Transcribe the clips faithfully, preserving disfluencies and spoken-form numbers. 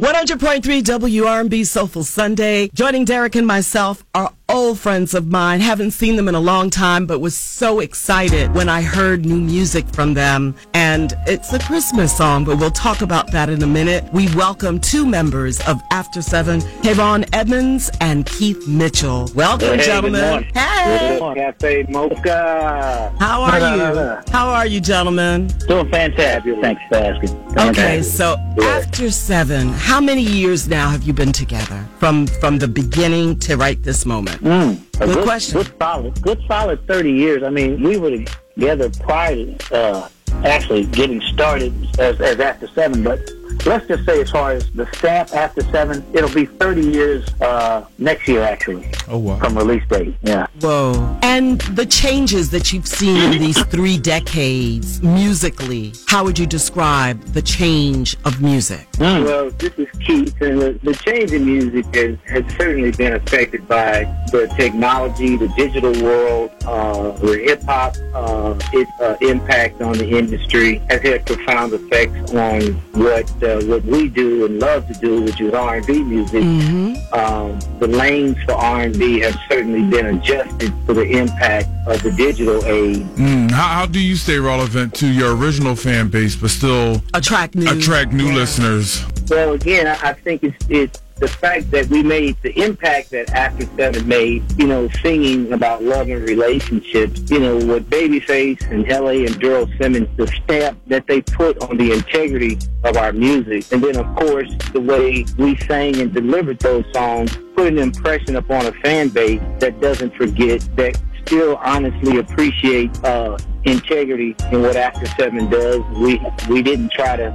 one hundred point three W R M B Soulful Sunday. Joining Derek and myself are old friends of mine. Haven't seen them in a long time, but was so excited when I heard new music from them. And it's a Christmas song, but we'll talk about that in a minute. We welcome two members of After seven, Kevon Edmonds and Keith Mitchell. Welcome, hey, gentlemen. Good hey. Good morning. Cafe Mocha. How are la, you? La, la, la. How are you, gentlemen? Doing fantastic. Thanks for asking. Doing okay, fantastic. So yeah. After seven, how many years now have you been together from from the beginning to right this moment? Mm, good, good question. Good solid, good solid thirty years. I mean, we were together prior to uh, actually getting started as, as After seven, but let's just say as far as the stamp After seven, it'll be thirty years uh, next year, actually. Oh, wow. From release date, yeah. Whoa. And the changes that you've seen in these three decades musically, how would you describe the change of music? Mm. Well, this is Keith, and the, the change in music has, has certainly been affected by the technology, the digital world, uh, where hip-hop, uh, its uh, impact on the industry has had profound effects on what uh, Uh, what we do and love to do, which is R and B music. Mm-hmm. um, the lanes for R and B have certainly been adjusted to the impact of the digital age. Mm, how, how do you stay relevant to your original fan base but still attract new, attract new yeah. listeners? Well, again, I, I think it's, it's the fact that we made the impact that After seven made, you know, singing about love and relationships, you know, with Babyface and L A and Daryl Simmons, the stamp that they put on the integrity of our music. And then, of course, the way we sang and delivered those songs put an impression upon a fan base that doesn't forget, that still honestly appreciate uh, integrity in what After seven does. We, we didn't try to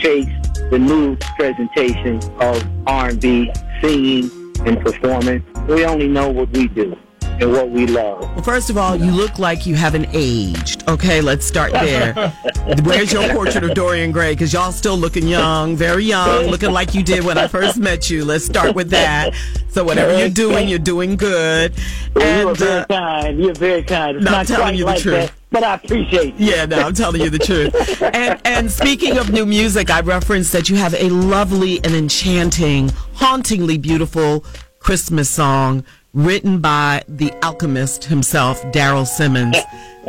chase the new presentation of R and B singing and performance. We only know what we do and what we love. Well, first of all, you look like you haven't aged. Okay, let's start there. Where's your portrait of Dorian Gray? Because y'all still looking young, very young, looking like you did when I first met you. Let's start with that. So whatever you're doing, you're doing good. And, you're very uh, kind. You're very kind. It's not, not telling you the like truth. That. But I appreciate it. Yeah, no, I'm telling you the truth. And and speaking of new music, I referenced that you have a lovely and enchanting, hauntingly beautiful Christmas song written by the alchemist himself, Daryl Simmons.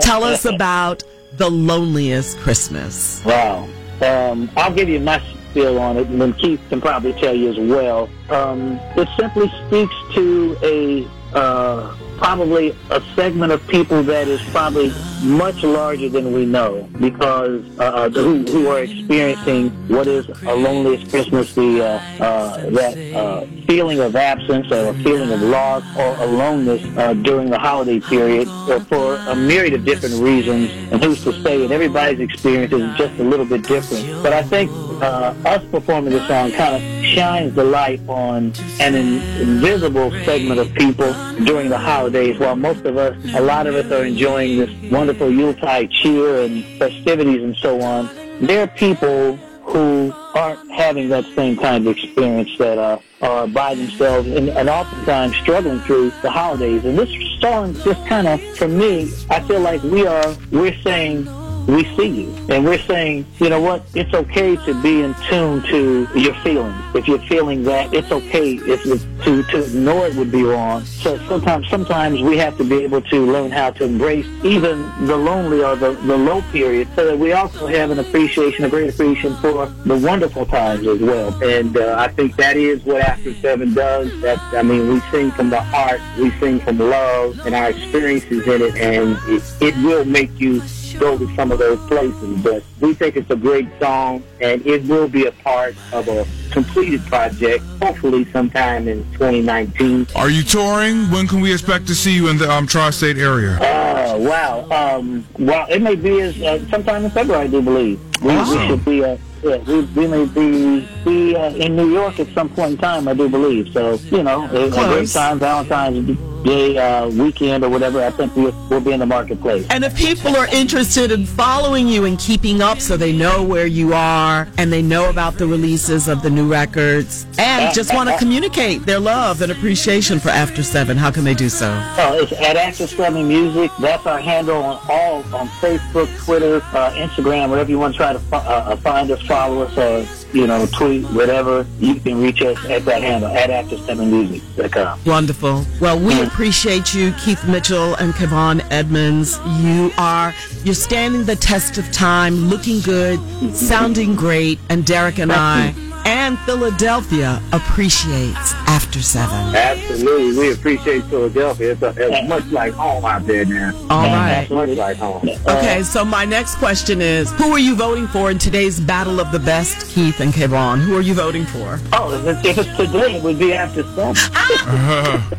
Tell us about The Loneliest Christmas. Wow. Um, I'll give you my spiel on it, and then Keith can probably tell you as well. Um, it simply speaks to a... Uh, probably a segment of people that is probably much larger than we know, because uh, who, who are experiencing what is a loneliest Christmas, the uh, uh, that uh, feeling of absence or a feeling of loss or aloneness uh, during the holiday period, or for a myriad of different reasons. And who's to say that everybody's experience is just a little bit different? But I think uh, us performing this song kind of shines the light on an invisible segment of people during the holiday. Nowadays, while most of us, a lot of us are enjoying this wonderful Yuletide cheer and festivities and so on, there are people who aren't having that same kind of experience, that uh, are by themselves and, and oftentimes struggling through the holidays. And this song just kind of, for me, I feel like we are, we're saying, we see you. And we're saying, you know what, it's okay to be in tune to your feelings. If you're feeling that, it's okay. If to, to ignore it would be wrong. So sometimes sometimes we have to be able to learn how to embrace even the lonely or the, the low period, so that we also have an appreciation, a great appreciation for the wonderful times as well. And uh, I think that is what After seven does. That, I mean, we sing from the heart, we sing from love and our experiences in it, and it, it will make you go to some of those places. But we think it's a great song, and it will be a part of a completed project, hopefully sometime in twenty nineteen. Are you touring? When can we expect to see you in the um, Tri-State area? Oh, wow. Um, well, it may be as, uh, sometime in February, I do believe. We, awesome. we should be... Uh, Yeah, we, we may be, be uh, in New York at some point in time, I do believe. So, you know, a, a great time, Valentine's Day uh, weekend or whatever, I think we'll, we'll be in the marketplace. And if people are interested in following you and keeping up, so they know where you are and they know about the releases of the new records and uh, just want to uh, communicate their love and appreciation for After seven, how can they do so? Uh, it's at After seven music. That's our handle on all, on Facebook, Twitter, uh, Instagram, whatever you want to try to uh, find us. Follow us, or you know, tweet, whatever, you can reach us at that handle, at after seven music dot com. Wonderful. Well, we appreciate you, Keith Mitchell and Kevon Edmonds. You are, you're standing the test of time, looking good, sounding great, and Derek and I and Philadelphia appreciates After Seven. Absolutely. We appreciate Philadelphia. It's, a, it's much like home out there now. All right. It's much like home. Okay, so my next question is, who are you voting for in today's Battle of the Best, Keith and Kevon? Who are you voting for? Oh, if it's, if it's today, it would be After Seven. uh-huh.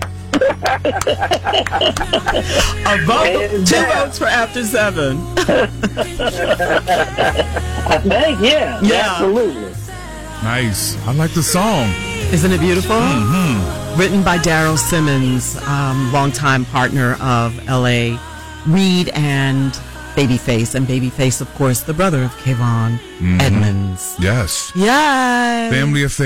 A vote, two down. Votes for After Seven. I think, yeah. Yeah. Absolutely. Nice. I like the song. Isn't it beautiful? Mm-hmm. Written by Daryl Simmons, um, longtime partner of L A. Reid and Babyface. And Babyface, of course, the brother of Kevon mm-hmm. Edmonds. Yes. Yes. Family affair.